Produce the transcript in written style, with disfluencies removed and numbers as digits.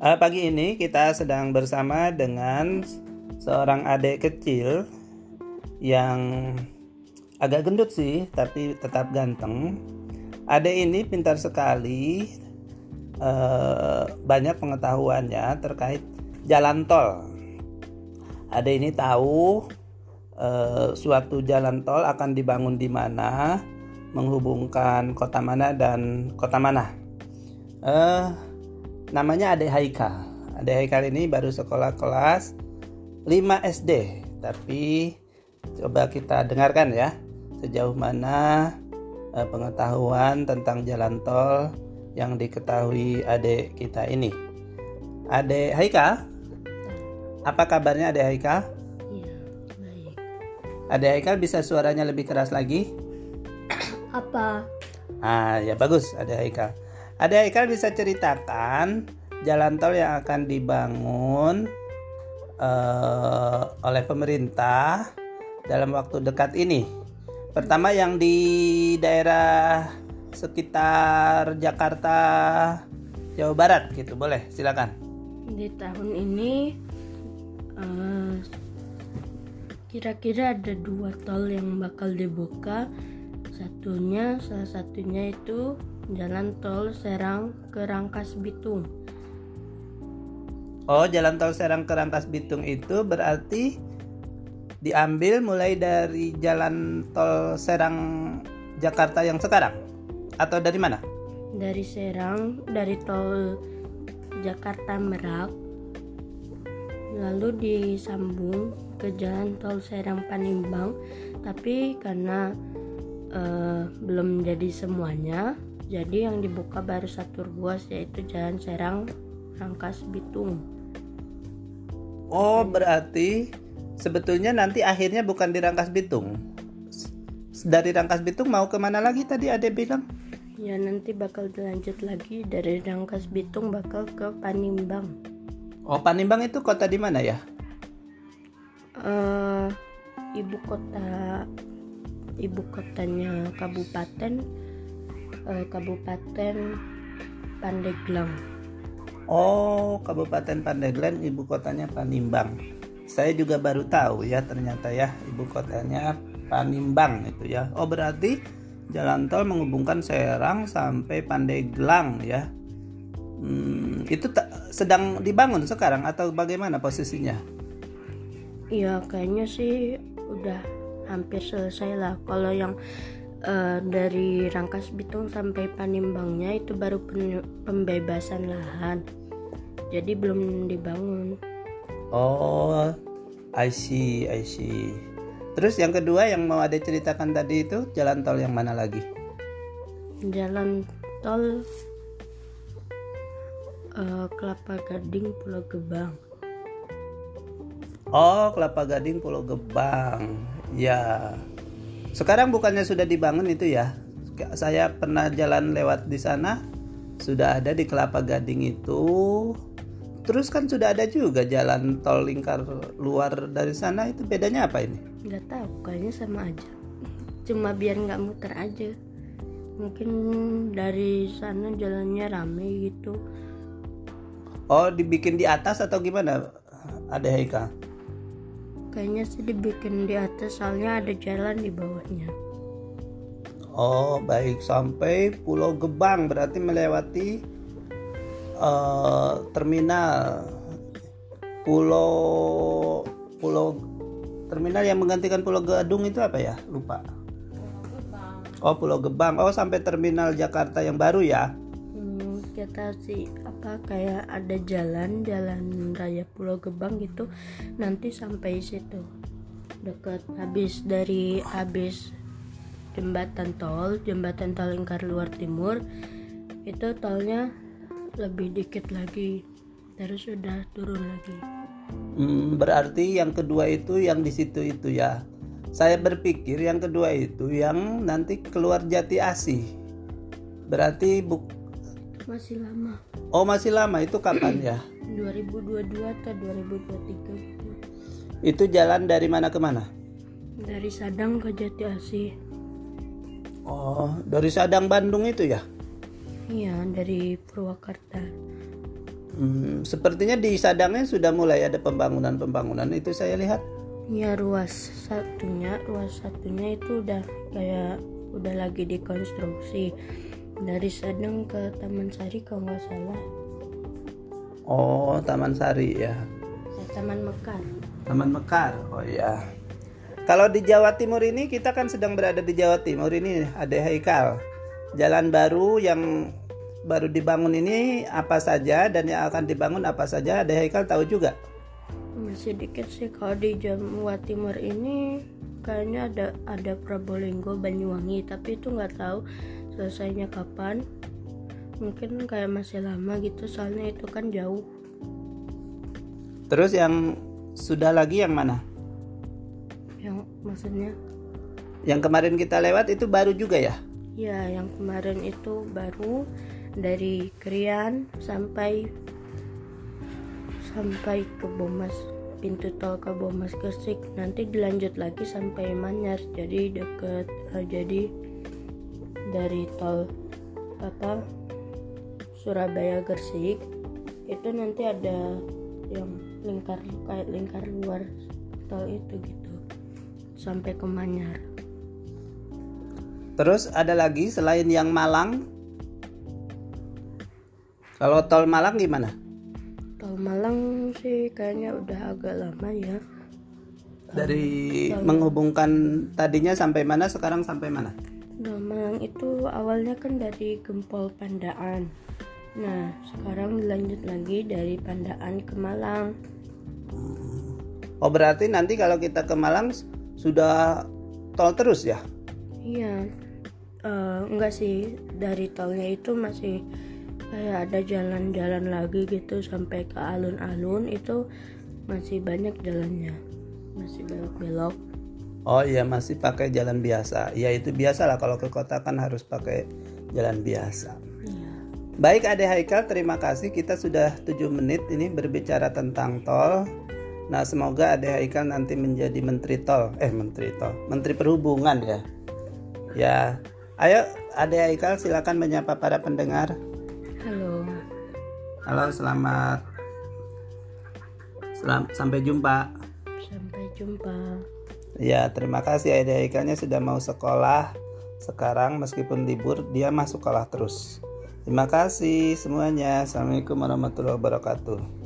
Pagi ini kita sedang bersama dengan seorang adik kecil yang agak gendut sih, tapi tetap ganteng. Adik ini pintar sekali, banyak pengetahuannya terkait jalan tol. Adik ini tahu suatu jalan tol akan dibangun di mana, menghubungkan kota mana dan kota mana. Namanya Ade Haikal. Ade Haikal ini baru sekolah kelas 5 SD, tapi coba kita dengarkan ya sejauh mana pengetahuan tentang jalan tol yang diketahui Ade kita ini. Ade Haikal, apa kabarnya Ade Haikal? Iya, baik. Ade Haikal bisa suaranya lebih keras lagi? Apa? Ya bagus, Ade Haikal. Ade Haikal bisa ceritakan jalan tol yang akan dibangun oleh pemerintah dalam waktu dekat ini. Pertama yang di daerah sekitar Jakarta, Jawa Barat gitu, boleh? Silakan. Di tahun ini kira-kira ada 2 tol yang bakal dibuka. Salah satunya itu jalan tol Serang ke Rangkas Bitung. Oh, jalan tol Serang ke Rangkas Bitung itu berarti diambil mulai dari jalan tol Serang Jakarta yang sekarang? Atau dari mana? Dari Serang, dari tol Jakarta Merak, lalu disambung ke jalan tol Serang Panimbang, tapi karena belum jadi semuanya, jadi yang dibuka baru satu ruas, yaitu jalan Serang Rangkas Bitung. Oh, berarti sebetulnya nanti akhirnya bukan di Rangkas Bitung. Dari Rangkas Bitung mau kemana lagi tadi Ade bilang? Ya, nanti bakal dilanjut lagi dari Rangkas Bitung bakal ke Panimbang. Oh, Panimbang itu kota di mana ya? Ibu kota. Ibu kotanya Kabupaten Pandeglang. Oh, Kabupaten Pandeglang ibu kotanya Panimbang. Saya juga baru tahu ya ternyata ya ibu kotanya Panimbang itu ya. Oh, berarti jalan tol menghubungkan Serang sampai Pandeglang ya. Itu sedang dibangun sekarang atau bagaimana posisinya? Iya, kayaknya sih udah hampir selesai lah. Kalau yang dari Rangkas Bitung sampai Panimbangnya itu baru pembebasan lahan, jadi belum dibangun. Oh, I see. Terus yang kedua yang mau Ade ceritakan tadi itu jalan tol yang mana lagi? Jalan tol Kelapa Gading Pulau Gebang. Oh, Kelapa Gading Pulau Gebang. Ya, sekarang bukannya sudah dibangun itu ya? Saya pernah jalan lewat di sana, sudah ada di Kelapa Gading itu. Terus kan sudah ada juga jalan tol lingkar luar dari sana, itu bedanya apa ini? Nggak tahu, kayaknya sama aja. Cuma biar nggak muter aja. Mungkin dari sana jalannya ramai gitu. Oh, dibikin di atas atau gimana, Ade Haikal? Kayaknya sih dibikin di atas, soalnya ada jalan di bawahnya. Oh, baik. Sampai Pulau Gebang berarti melewati terminal Pulau terminal yang menggantikan Pulau Gadung itu apa ya? Lupa. Pulau Gebang. Oh, sampai terminal Jakarta yang baru ya? Kita sih kayak ada jalan raya Pulau Gebang gitu, nanti sampai situ dekat habis jembatan tol lingkar luar timur itu, tolnya lebih dikit lagi, terus sudah turun lagi. Berarti yang kedua itu yang di situ itu ya. Saya berpikir yang kedua itu yang nanti keluar Jati Asih. Berarti masih lama. Oh, masih lama. Itu kapan ya? 2022 atau 2023. Itu jalan dari mana ke mana? Dari Sadang ke Jati Asih. Oh, dari Sadang Bandung itu ya? Iya, dari Purwakarta. Sepertinya di Sadangnya sudah mulai ada pembangunan itu saya lihat. Iya, ruas satunya itu udah kayak udah lagi dikonstruksi dari Sadang ke Taman Sari kalau nggak salah. Oh, Taman Sari ya. Taman Mekar. Oh iya. Kalau di Jawa Timur ini, kita kan sedang berada di Jawa Timur ini, Ade Haikal. Jalan baru yang baru dibangun ini apa saja dan yang akan dibangun apa saja, Ade Haikal tahu juga? Masih dikit sih. Kalau di Jawa Timur ini kayaknya ada Probolinggo, Banyuwangi, tapi itu nggak tahu selesainya kapan. Mungkin kayak masih lama gitu, soalnya itu kan jauh. Terus yang sudah lagi yang mana? Yang maksudnya? Yang kemarin kita lewat itu baru juga ya? Ya, yang kemarin itu baru dari Krian sampai ke Bomas, pintu tol ke Bomas Gresik. Nanti dilanjut lagi sampai Manyar, jadi dekat. Jadi dari tol Surabaya Gresik itu nanti ada yang lingkar luar tol itu gitu sampai ke Manyar. Terus ada lagi selain yang Malang? Kalau tol Malang gimana? Tol Malang sih kayaknya udah agak lama ya. Dari menghubungkan tadinya sampai mana, sekarang sampai mana? Tol Malang itu awalnya kan dari Gempol Pandaan. Nah, sekarang dilanjut lagi dari Pandaan ke Malang. Oh, berarti nanti kalau kita ke Malang sudah tol terus ya? Iya, enggak sih, dari tolnya itu masih kayak ada jalan-jalan lagi gitu sampai ke alun-alun, itu masih banyak jalannya, masih belok-belok. Oh iya, masih pakai jalan biasa. Ya itu biasa lah, kalau ke kota kan harus pakai jalan biasa. Iya. Baik Ade Haikal, terima kasih. Kita sudah 7 menit ini berbicara tentang tol. Nah, semoga Ade Haikal nanti menjadi Menteri Perhubungan ya. Ya, ayo Ade Haikal silakan menyapa para pendengar. Halo. Halo, selamat. Sampai jumpa. Sampai jumpa. Ya, terima kasih Ade Haikalnya sudah mau sekolah. Sekarang meskipun libur dia masuk sekolah terus. Terima kasih semuanya. Assalamualaikum warahmatullahi wabarakatuh.